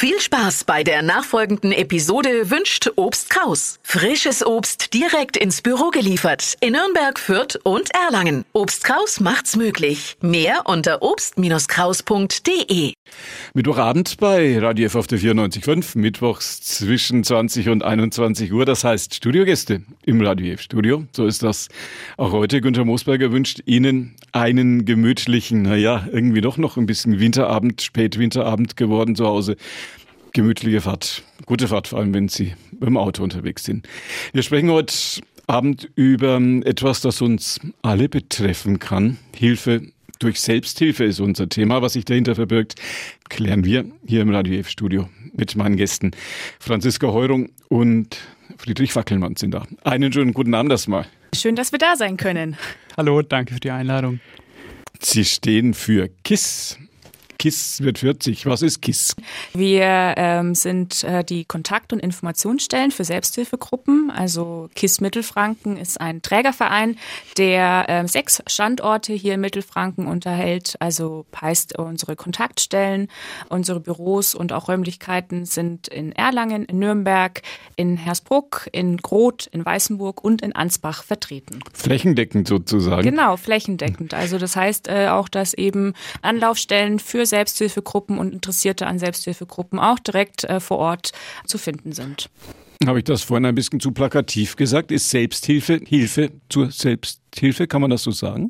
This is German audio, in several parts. Viel Spaß bei der nachfolgenden Episode wünscht Obst Kraus. Frisches Obst direkt ins Büro geliefert in Nürnberg, Fürth und Erlangen. Obst Kraus macht's möglich. Mehr unter obst-kraus.de. Mittwochabend bei Radio F auf der 94.5, mittwochs zwischen 20 und 21 Uhr. Das heißt Studiogäste im Radio F Studio. So ist das auch heute. Günther Moosberger wünscht Ihnen einen gemütlichen, irgendwie doch noch ein bisschen Winterabend, Spätwinterabend geworden zu Hause. Gemütliche Fahrt, gute Fahrt, vor allem wenn Sie im Auto unterwegs sind. Wir sprechen heute Abend über etwas, das uns alle betreffen kann. Hilfe durch Selbsthilfe ist unser Thema. Was sich dahinter verbirgt, klären wir hier im Radio F Studio mit meinen Gästen. Franziska Heurung und Friedrich Fackelmann sind da. Einen schönen guten Abend erstmal. Schön, dass wir da sein können. Hallo, danke für die Einladung. Sie stehen für KISS. KISS wird 40. Was ist KISS? Wir sind die Kontakt- und Informationsstellen für Selbsthilfegruppen. Also KISS Mittelfranken ist ein Trägerverein, der 6 Standorte hier in Mittelfranken unterhält. Also heißt, unsere Kontaktstellen, unsere Büros und auch Räumlichkeiten sind in Erlangen, in Nürnberg, in Hersbruck, in Groth, in Weißenburg und in Ansbach vertreten. Flächendeckend sozusagen? Genau, flächendeckend. Also das heißt auch, dass eben Anlaufstellen für Selbsthilfegruppen und Interessierte an Selbsthilfegruppen auch direkt vor Ort zu finden sind. Habe ich das vorhin ein bisschen zu plakativ gesagt? Ist Selbsthilfe Hilfe zur Selbsthilfe? Kann man das so sagen?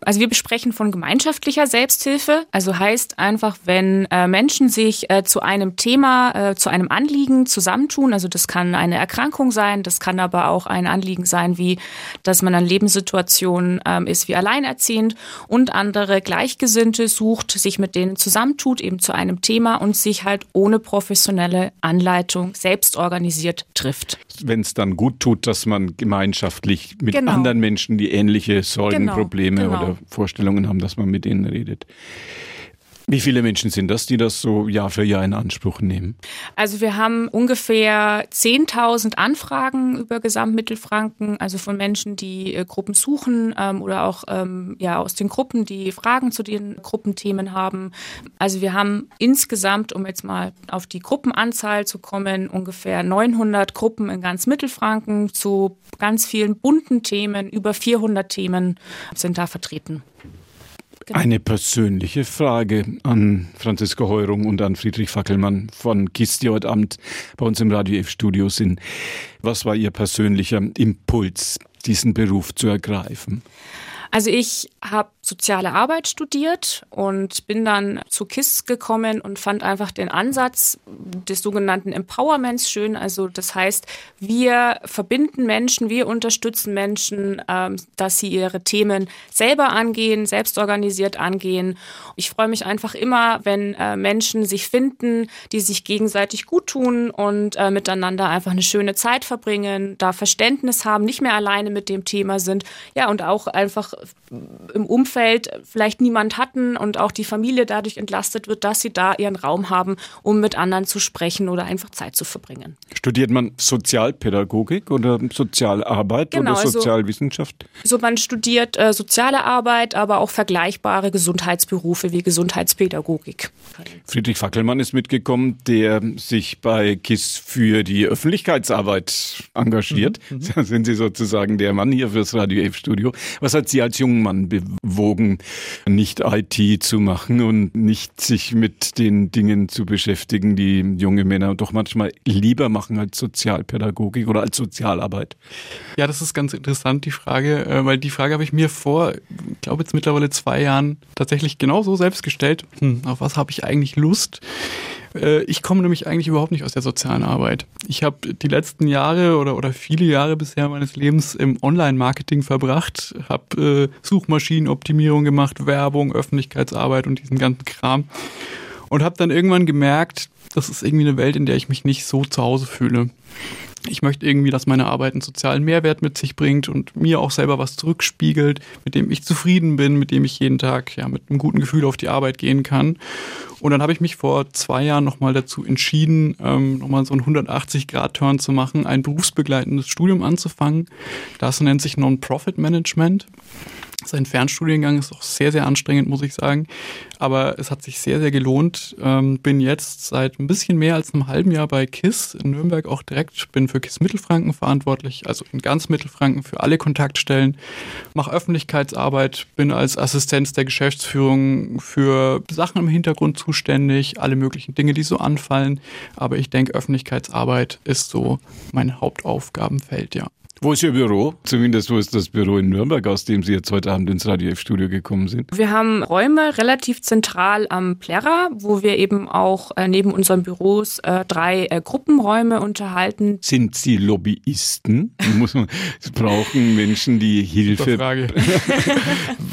Also wir besprechen von gemeinschaftlicher Selbsthilfe. Also heißt einfach, wenn Menschen sich zu einem Thema, zu einem Anliegen zusammentun. Also das kann eine Erkrankung sein, das kann aber auch ein Anliegen sein, wie dass man an Lebenssituationen ist wie alleinerziehend und andere Gleichgesinnte sucht, sich mit denen zusammentut, eben zu einem Thema und sich halt ohne professionelle Anleitung selbst organisiert trifft. Wenn es dann gut tut, dass man gemeinschaftlich mit anderen Menschen, die ähnliche Sorgen, Probleme oder Vorstellungen haben, dass man mit denen redet. Wie viele Menschen sind das, die das so Jahr für Jahr in Anspruch nehmen? Also wir haben ungefähr 10.000 Anfragen über Gesamtmittelfranken, also von Menschen, die Gruppen suchen oder auch aus den Gruppen, die Fragen zu den Gruppenthemen haben. Also wir haben insgesamt, um jetzt mal auf die Gruppenanzahl zu kommen, ungefähr 900 Gruppen in ganz Mittelfranken zu ganz vielen bunten Themen. Über 400 Themen sind da vertreten. Genau. Eine persönliche Frage an Franziska Heurung und an Friedrich Fackelmann von KISS, die heute Abend bei uns im Radio F Studio sind. Was war Ihr persönlicher Impuls, diesen Beruf zu ergreifen? Also ich habe soziale Arbeit studiert und bin dann zu KISS gekommen und fand einfach den Ansatz des sogenannten Empowerments schön. Also das heißt, wir verbinden Menschen, wir unterstützen Menschen, dass sie ihre Themen selber angehen, selbstorganisiert angehen. Ich freue mich einfach immer, wenn Menschen sich finden, die sich gegenseitig gut tun und miteinander einfach eine schöne Zeit verbringen, da Verständnis haben, nicht mehr alleine mit dem Thema sind, ja, und auch einfach im Umfeld vielleicht niemand hatten und auch die Familie dadurch entlastet wird, dass sie da ihren Raum haben, um mit anderen zu sprechen oder einfach Zeit zu verbringen. Studiert man Sozialpädagogik oder Sozialarbeit oder Sozialwissenschaft? Also man studiert soziale Arbeit, aber auch vergleichbare Gesundheitsberufe wie Gesundheitspädagogik. Friedrich Fackelmann ist mitgekommen, der sich bei KISS für die Öffentlichkeitsarbeit engagiert. Da sind Sie sozusagen der Mann hier fürs Radio F Studio. Was hat Sie als jungen Mann bewogen, nicht IT zu machen und nicht sich mit den Dingen zu beschäftigen, die junge Männer doch manchmal lieber machen als Sozialpädagogik oder als Sozialarbeit? Ja, das ist ganz interessant, die Frage, weil die Frage habe ich mir vor, ich glaube jetzt mittlerweile 2 Jahren tatsächlich genauso selbst gestellt. Auf was habe ich eigentlich Lust? Ich komme nämlich eigentlich überhaupt nicht aus der sozialen Arbeit. Ich habe die letzten Jahre oder viele Jahre bisher meines Lebens im Online-Marketing verbracht, habe Suchmaschinenoptimierung gemacht, Werbung, Öffentlichkeitsarbeit und diesen ganzen Kram und habe dann irgendwann gemerkt, das ist irgendwie eine Welt, in der ich mich nicht so zu Hause fühle. Ich möchte irgendwie, dass meine Arbeit einen sozialen Mehrwert mit sich bringt und mir auch selber was zurückspiegelt, mit dem ich zufrieden bin, mit dem ich jeden Tag mit einem guten Gefühl auf die Arbeit gehen kann. Und dann habe ich mich vor 2 Jahren nochmal dazu entschieden, nochmal so einen 180-Grad-Turn zu machen, ein berufsbegleitendes Studium anzufangen. Das nennt sich Non-Profit-Management. Sein Fernstudiengang ist auch sehr, sehr anstrengend, muss ich sagen. Aber es hat sich sehr, sehr gelohnt. Bin jetzt seit ein bisschen mehr als einem halben Jahr bei KISS in Nürnberg auch direkt. Bin für KISS Mittelfranken verantwortlich, also in ganz Mittelfranken für alle Kontaktstellen. Mache Öffentlichkeitsarbeit, bin als Assistenz der Geschäftsführung für Sachen im Hintergrund zuständig, alle möglichen Dinge, die so anfallen. Aber ich denke, Öffentlichkeitsarbeit ist so mein Hauptaufgabenfeld, ja. Wo ist Ihr Büro? Zumindest wo ist das Büro in Nürnberg, aus dem Sie jetzt heute Abend ins Radio F Studio gekommen sind? Wir haben Räume relativ zentral am Plärra, wo wir eben auch neben unseren Büros drei Gruppenräume unterhalten. Sind Sie Lobbyisten? Brauchen Menschen, die Hilfe brauchen,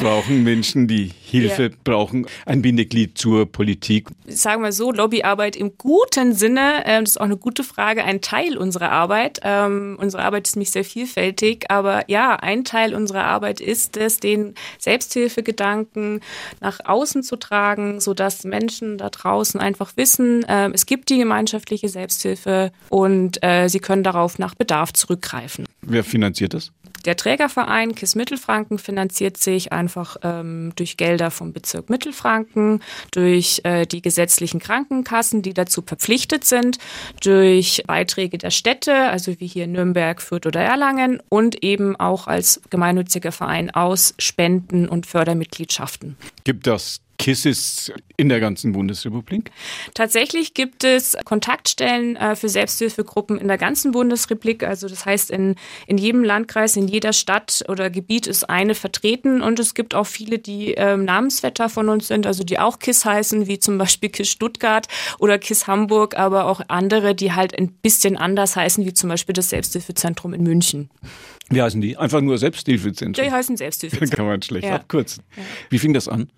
brauchen ein Bindeglied zur Politik? Sagen wir so, Lobbyarbeit im guten Sinne, das ist auch eine gute Frage, ein Teil unserer Arbeit. Unsere Arbeit ist nicht sehr vielfältig, aber ja, ein Teil unserer Arbeit ist es, den Selbsthilfegedanken nach außen zu tragen, sodass Menschen da draußen einfach wissen, es gibt die gemeinschaftliche Selbsthilfe und sie können darauf nach Bedarf zurückgreifen. Wer finanziert das? Der Trägerverein KISS Mittelfranken finanziert sich einfach durch Gelder vom Bezirk Mittelfranken, durch die gesetzlichen Krankenkassen, die dazu verpflichtet sind, durch Beiträge der Städte, also wie hier in Nürnberg, Fürth oder Erlangen und eben auch als gemeinnütziger Verein aus Spenden und Fördermitgliedschaften. Gibt das KISSs in der ganzen Bundesrepublik? Tatsächlich gibt es Kontaktstellen für Selbsthilfegruppen in der ganzen Bundesrepublik. Also das heißt, in jedem Landkreis, in jeder Stadt oder Gebiet ist eine vertreten. Und es gibt auch viele, die Namensvetter von uns sind, also die auch KISS heißen, wie zum Beispiel KISS Stuttgart oder KISS Hamburg, aber auch andere, die halt ein bisschen anders heißen, wie zum Beispiel das Selbsthilfezentrum in München. Wie heißen die? Einfach nur Selbsthilfezentrum? Die heißen Selbsthilfezentrum. Dann kann man schlecht abkürzen. Ja. Wie fing das an?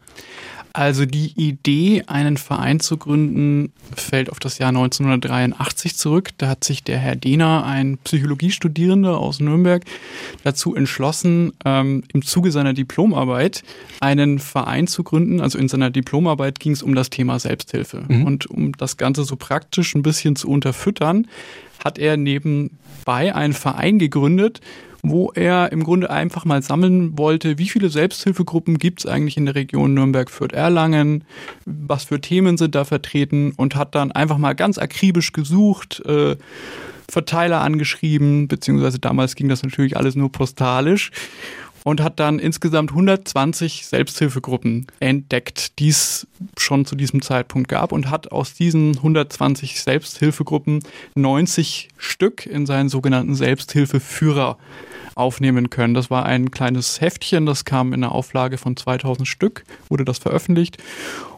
Also die Idee, einen Verein zu gründen, fällt auf das Jahr 1983 zurück. Da hat sich der Herr Dehner, ein Psychologiestudierender aus Nürnberg, dazu entschlossen, im Zuge seiner Diplomarbeit einen Verein zu gründen. Also in seiner Diplomarbeit ging es um das Thema Selbsthilfe. Mhm. Und um das Ganze so praktisch ein bisschen zu unterfüttern, hat er nebenbei einen Verein gegründet, wo er im Grunde einfach mal sammeln wollte, wie viele Selbsthilfegruppen gibt es eigentlich in der Region Nürnberg, Fürth, Erlangen, was für Themen sind da vertreten und hat dann einfach mal ganz akribisch gesucht, Verteiler angeschrieben, beziehungsweise damals ging das natürlich alles nur postalisch und hat dann insgesamt 120 Selbsthilfegruppen entdeckt, die es schon zu diesem Zeitpunkt gab und hat aus diesen 120 Selbsthilfegruppen 90 Stück in seinen sogenannten Selbsthilfeführer aufnehmen können. Das war ein kleines Heftchen, das kam in einer Auflage von 2000 Stück, wurde das veröffentlicht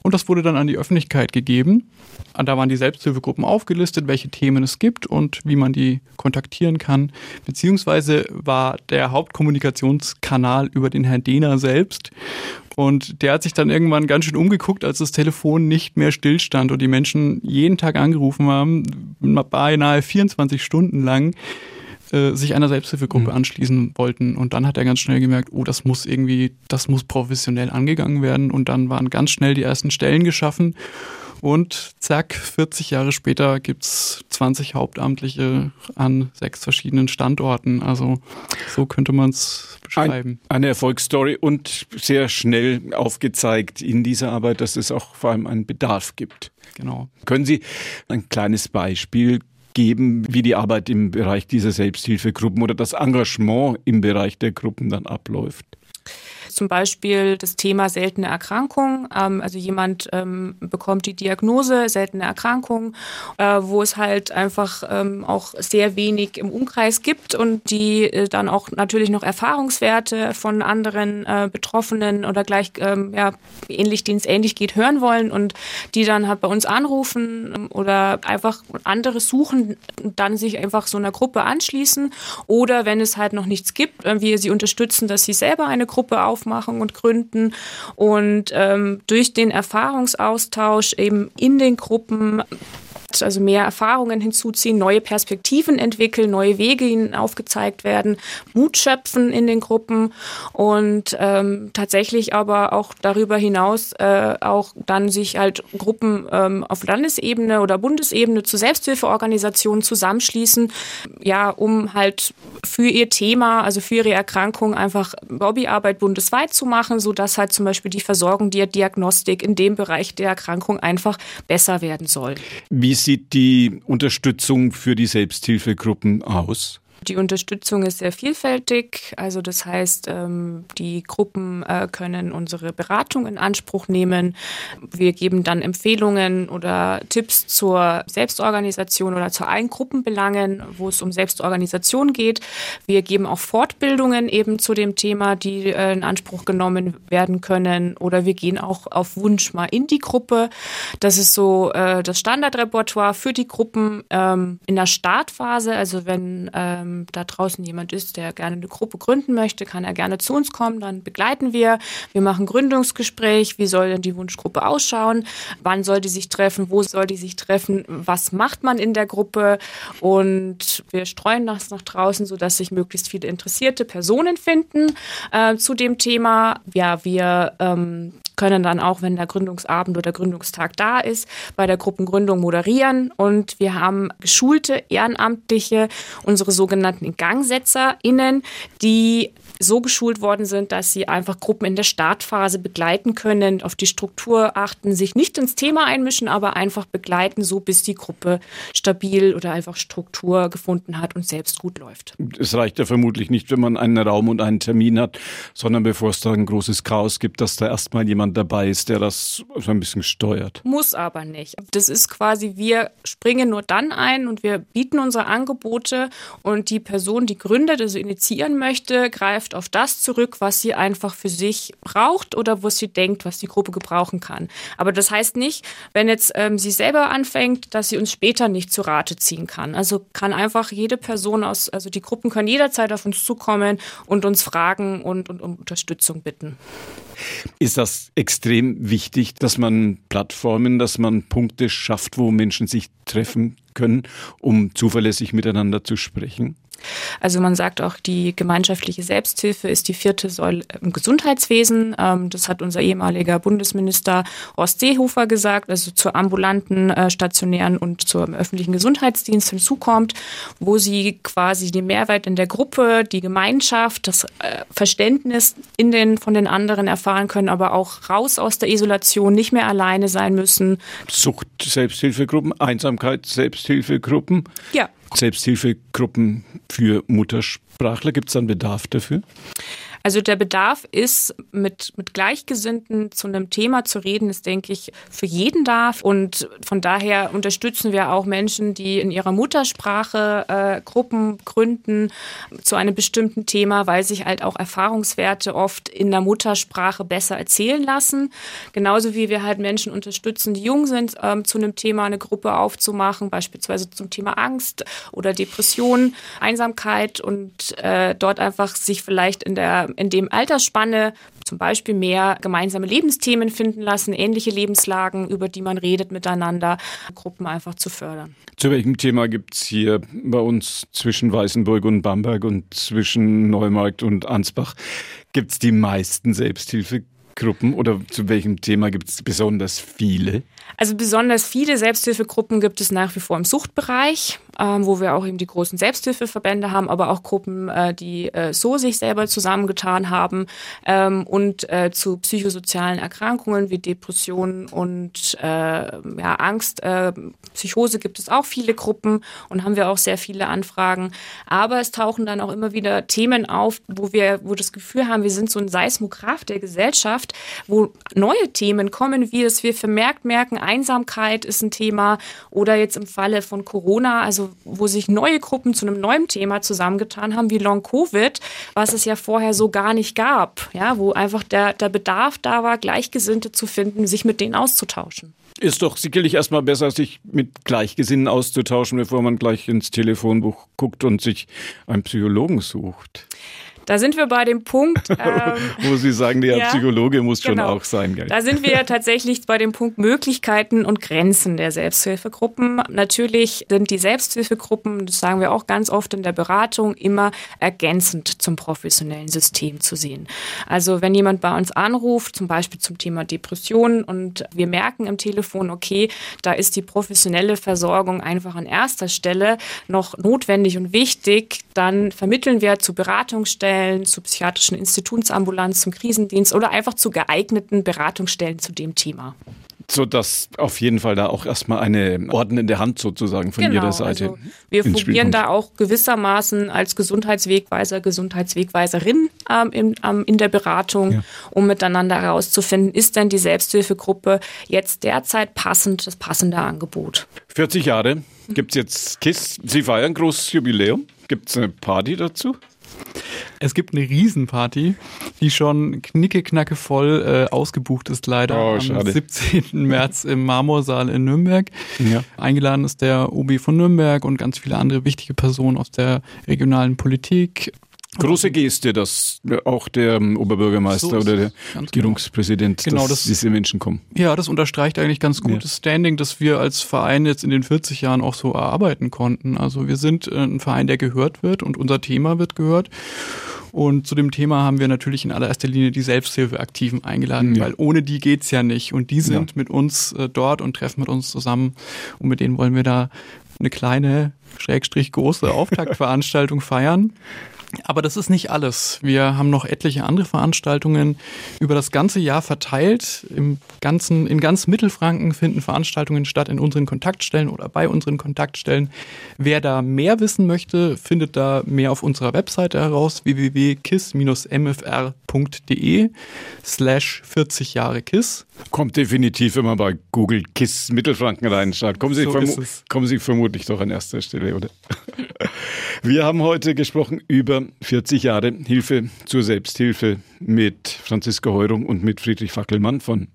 und das wurde dann an die Öffentlichkeit gegeben. Da waren die Selbsthilfegruppen aufgelistet, welche Themen es gibt und wie man die kontaktieren kann. Beziehungsweise war der Hauptkommunikationskanal über den Herrn Dehner selbst. Und der hat sich dann irgendwann ganz schön umgeguckt, als das Telefon nicht mehr stillstand und die Menschen jeden Tag angerufen haben, beinahe 24 Stunden lang, sich einer Selbsthilfegruppe anschließen wollten. Und dann hat er ganz schnell gemerkt, oh, das muss professionell angegangen werden. Und dann waren ganz schnell die ersten Stellen geschaffen. Und zack, 40 Jahre später gibt's 20 Hauptamtliche an 6 verschiedenen Standorten. Also so könnte man es beschreiben. Eine Erfolgsstory und sehr schnell aufgezeigt in dieser Arbeit, dass es auch vor allem einen Bedarf gibt. Genau. Können Sie ein kleines Beispiel geben, wie die Arbeit im Bereich dieser Selbsthilfegruppen oder das Engagement im Bereich der Gruppen dann abläuft? Zum Beispiel das Thema seltene Erkrankung. Also jemand bekommt die Diagnose seltene Erkrankung, wo es halt einfach auch sehr wenig im Umkreis gibt und die dann auch natürlich noch Erfahrungswerte von anderen Betroffenen oder gleich ähnlich, denen es ähnlich geht, hören wollen und die dann halt bei uns anrufen oder einfach andere suchen und dann sich einfach so einer Gruppe anschließen. Oder wenn es halt noch nichts gibt, wir sie unterstützen, dass sie selber eine Gruppe aufbauen machen und gründen und durch den Erfahrungsaustausch eben in den Gruppen macht, also mehr Erfahrungen hinzuziehen, neue Perspektiven entwickeln, neue Wege ihnen aufgezeigt werden, Mut schöpfen in den Gruppen und tatsächlich aber auch darüber hinaus auch dann sich halt Gruppen auf Landesebene oder Bundesebene zu Selbsthilfeorganisationen zusammenschließen, ja, um halt für ihr Thema, also für ihre Erkrankung einfach Lobbyarbeit bundesweit zu machen, sodass halt zum Beispiel die Versorgung, die Diagnostik in dem Bereich der Erkrankung einfach besser werden soll. Wie sieht die Unterstützung für die Selbsthilfegruppen aus? Die Unterstützung ist sehr vielfältig, also das heißt, die Gruppen können unsere Beratung in Anspruch nehmen. Wir geben dann Empfehlungen oder Tipps zur Selbstorganisation oder zu allen Gruppenbelangen, wo es um Selbstorganisation geht. Wir geben auch Fortbildungen eben zu dem Thema, die in Anspruch genommen werden können, oder wir gehen auch auf Wunsch mal in die Gruppe. Das ist so das Standardrepertoire für die Gruppen in der Startphase, also wenn da draußen jemand ist, der gerne eine Gruppe gründen möchte, kann er gerne zu uns kommen, dann begleiten wir. Wir machen Gründungsgespräch, wie soll denn die Wunschgruppe ausschauen, wann soll die sich treffen, wo soll die sich treffen, was macht man in der Gruppe, und wir streuen das nach draußen, sodass sich möglichst viele interessierte Personen finden zu dem Thema. Ja, wir können dann auch, wenn der Gründungsabend oder Gründungstag da ist, bei der Gruppengründung moderieren, und wir haben geschulte Ehrenamtliche, unsere sogenannten IngangsetzerInnen, die so geschult worden sind, dass sie einfach Gruppen in der Startphase begleiten können, auf die Struktur achten, sich nicht ins Thema einmischen, aber einfach begleiten, so bis die Gruppe stabil oder einfach Struktur gefunden hat und selbst gut läuft. Es reicht ja vermutlich nicht, wenn man einen Raum und einen Termin hat, sondern bevor es da ein großes Chaos gibt, dass da erstmal jemand dabei ist, der das so ein bisschen steuert. Muss aber nicht. Das ist quasi, wir springen nur dann ein und wir bieten unsere Angebote, und die Person, die gründet, also initiieren möchte, greift auf das zurück, was sie einfach für sich braucht oder wo sie denkt, was die Gruppe gebrauchen kann. Aber das heißt nicht, wenn jetzt sie selber anfängt, dass sie uns später nicht zu Rate ziehen kann. Also kann einfach jede Person also die Gruppen können jederzeit auf uns zukommen und uns fragen und um Unterstützung bitten. Ist das extrem wichtig, dass man Plattformen, dass man Punkte schafft, wo Menschen sich treffen können, um zuverlässig miteinander zu sprechen? Also man sagt auch, die gemeinschaftliche Selbsthilfe ist die 4. Säule im Gesundheitswesen. Das hat unser ehemaliger Bundesminister Horst Seehofer gesagt, also zur ambulanten, stationären und zum öffentlichen Gesundheitsdienst hinzukommt, wo sie quasi den Mehrwert in der Gruppe, die Gemeinschaft, das Verständnis von den anderen erfahren können, aber auch raus aus der Isolation, nicht mehr alleine sein müssen. Sucht-Selbsthilfegruppen, Einsamkeit-Selbsthilfegruppen. Ja. Selbsthilfegruppen für Muttersprachler, gibt es dann Bedarf dafür? Also der Bedarf ist, mit Gleichgesinnten zu einem Thema zu reden, ist, denke ich, für jeden da. Und von daher unterstützen wir auch Menschen, die in ihrer Muttersprache Gruppen gründen zu einem bestimmten Thema, weil sich halt auch Erfahrungswerte oft in der Muttersprache besser erzählen lassen. Genauso wie wir halt Menschen unterstützen, die jung sind, zu einem Thema eine Gruppe aufzumachen, beispielsweise zum Thema Angst oder Depression, Einsamkeit, und dort einfach sich vielleicht in dem Altersspanne zum Beispiel mehr gemeinsame Lebensthemen finden lassen, ähnliche Lebenslagen, über die man redet miteinander, Gruppen einfach zu fördern. Zu welchem Thema gibt es hier bei uns zwischen Weißenburg und Bamberg und zwischen Neumarkt und Ansbach, gibt es die meisten Selbsthilfegruppen, oder zu welchem Thema gibt es besonders viele? Also besonders viele Selbsthilfegruppen gibt es nach wie vor im Suchtbereich, wo wir auch eben die großen Selbsthilfeverbände haben, aber auch Gruppen, die so sich selber zusammengetan haben, und zu psychosozialen Erkrankungen wie Depressionen und Angst, Psychose gibt es auch viele Gruppen, und haben wir auch sehr viele Anfragen. Aber es tauchen dann auch immer wieder Themen auf, wo das Gefühl haben, wir sind so ein Seismograph der Gesellschaft, wo neue Themen kommen, wie es wir vermehrt merken, Einsamkeit ist ein Thema, oder jetzt im Falle von Corona, also wo sich neue Gruppen zu einem neuen Thema zusammengetan haben, wie Long-Covid, was es ja vorher so gar nicht gab, ja, wo einfach der Bedarf da war, Gleichgesinnte zu finden, sich mit denen auszutauschen. Ist doch sicherlich erstmal besser, sich mit Gleichgesinnten auszutauschen, bevor man gleich ins Telefonbuch guckt und sich einen Psychologen sucht. Da sind wir bei dem Punkt, wo Sie sagen, der Psychologe muss schon auch sein. Gell? Da sind wir tatsächlich bei dem Punkt Möglichkeiten und Grenzen der Selbsthilfegruppen. Natürlich sind die Selbsthilfegruppen, das sagen wir auch ganz oft in der Beratung, immer ergänzend zum professionellen System zu sehen. Also wenn jemand bei uns anruft, zum Beispiel zum Thema Depressionen, und wir merken im Telefon, okay, da ist die professionelle Versorgung einfach an erster Stelle noch notwendig und wichtig, dann vermitteln wir zu Beratungsstellen, zu psychiatrischen Institutsambulanz, zum Krisendienst oder einfach zu geeigneten Beratungsstellen zu dem Thema. So dass auf jeden Fall da auch erstmal eine ordnende Hand sozusagen von jeder Seite. Also wir fungieren da auch gewissermaßen als Gesundheitswegweiser, Gesundheitswegweiserin in der Beratung, um miteinander herauszufinden, ist denn die Selbsthilfegruppe jetzt derzeit passend, das passende Angebot. 40 Jahre gibt es jetzt KISS. Sie feiern großes Jubiläum. Gibt es eine Party dazu? Es gibt eine Riesenparty, die schon knickeknackevoll ausgebucht ist, leider am 17. März im Marmorsaal in Nürnberg. Ja. Eingeladen ist der OB von Nürnberg und ganz viele andere wichtige Personen aus der regionalen Politik. Große Geste, dass auch der Oberbürgermeister oder der Regierungspräsident, dass diese Menschen kommen. Ja, das unterstreicht eigentlich ganz gut das Standing, das wir als Verein jetzt in den 40 Jahren auch so erarbeiten konnten. Also wir sind ein Verein, der gehört wird, und unser Thema wird gehört. Und zu dem Thema haben wir natürlich in allererster Linie die Selbsthilfeaktiven eingeladen, weil ohne die geht's ja nicht. Und die sind mit uns dort und treffen mit uns zusammen. Und mit denen wollen wir da eine kleine, Schrägstrich große Auftaktveranstaltung feiern. Aber das ist nicht alles. Wir haben noch etliche andere Veranstaltungen über das ganze Jahr verteilt. In ganz Mittelfranken finden Veranstaltungen statt in unseren Kontaktstellen oder bei unseren Kontaktstellen. Wer da mehr wissen möchte, findet da mehr auf unserer Webseite heraus, www.kiss-mfr.de/40-Jahre-KISS. Kommt definitiv immer bei Google KISS Mittelfranken rein. Kommen Sie vermutlich doch an erster Stelle, oder? Wir haben heute gesprochen über 40 Jahre Hilfe zur Selbsthilfe mit Franziska Heurung und mit Friedrich Fackelmann von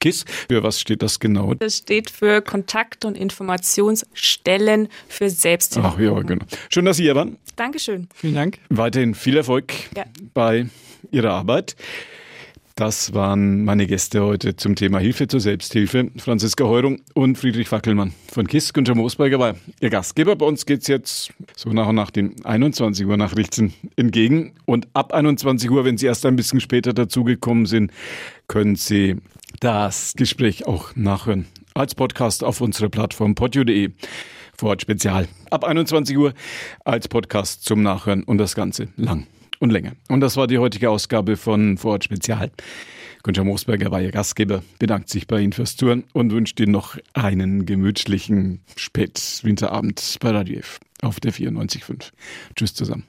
KISS. Für was steht das genau? Das steht für Kontakt- und Informationsstellen für Selbsthilfe. Ach ja, genau. Schön, dass Sie hier waren. Dankeschön. Vielen Dank. Weiterhin viel Erfolg bei Ihrer Arbeit. Das waren meine Gäste heute zum Thema Hilfe zur Selbsthilfe. Franziska Heurung und Friedrich Fackelmann von KISS. Günther Moosberger war ihr Gastgeber. Bei uns geht es jetzt so nach und nach den 21 Uhr Nachrichten entgegen. Und ab 21 Uhr, wenn Sie erst ein bisschen später dazugekommen sind, können Sie das Gespräch auch nachhören. Als Podcast auf unserer Plattform podjo.de. Vorort Spezial. Ab 21 Uhr als Podcast zum Nachhören und das Ganze lang. Und länger. Und das war die heutige Ausgabe von Vorort Spezial. Günther Moosberger war Ihr Gastgeber, bedankt sich bei Ihnen fürs Zuhören und wünscht Ihnen noch einen gemütlichen Spätwinterabend bei Radio F auf der 94.5. Tschüss zusammen.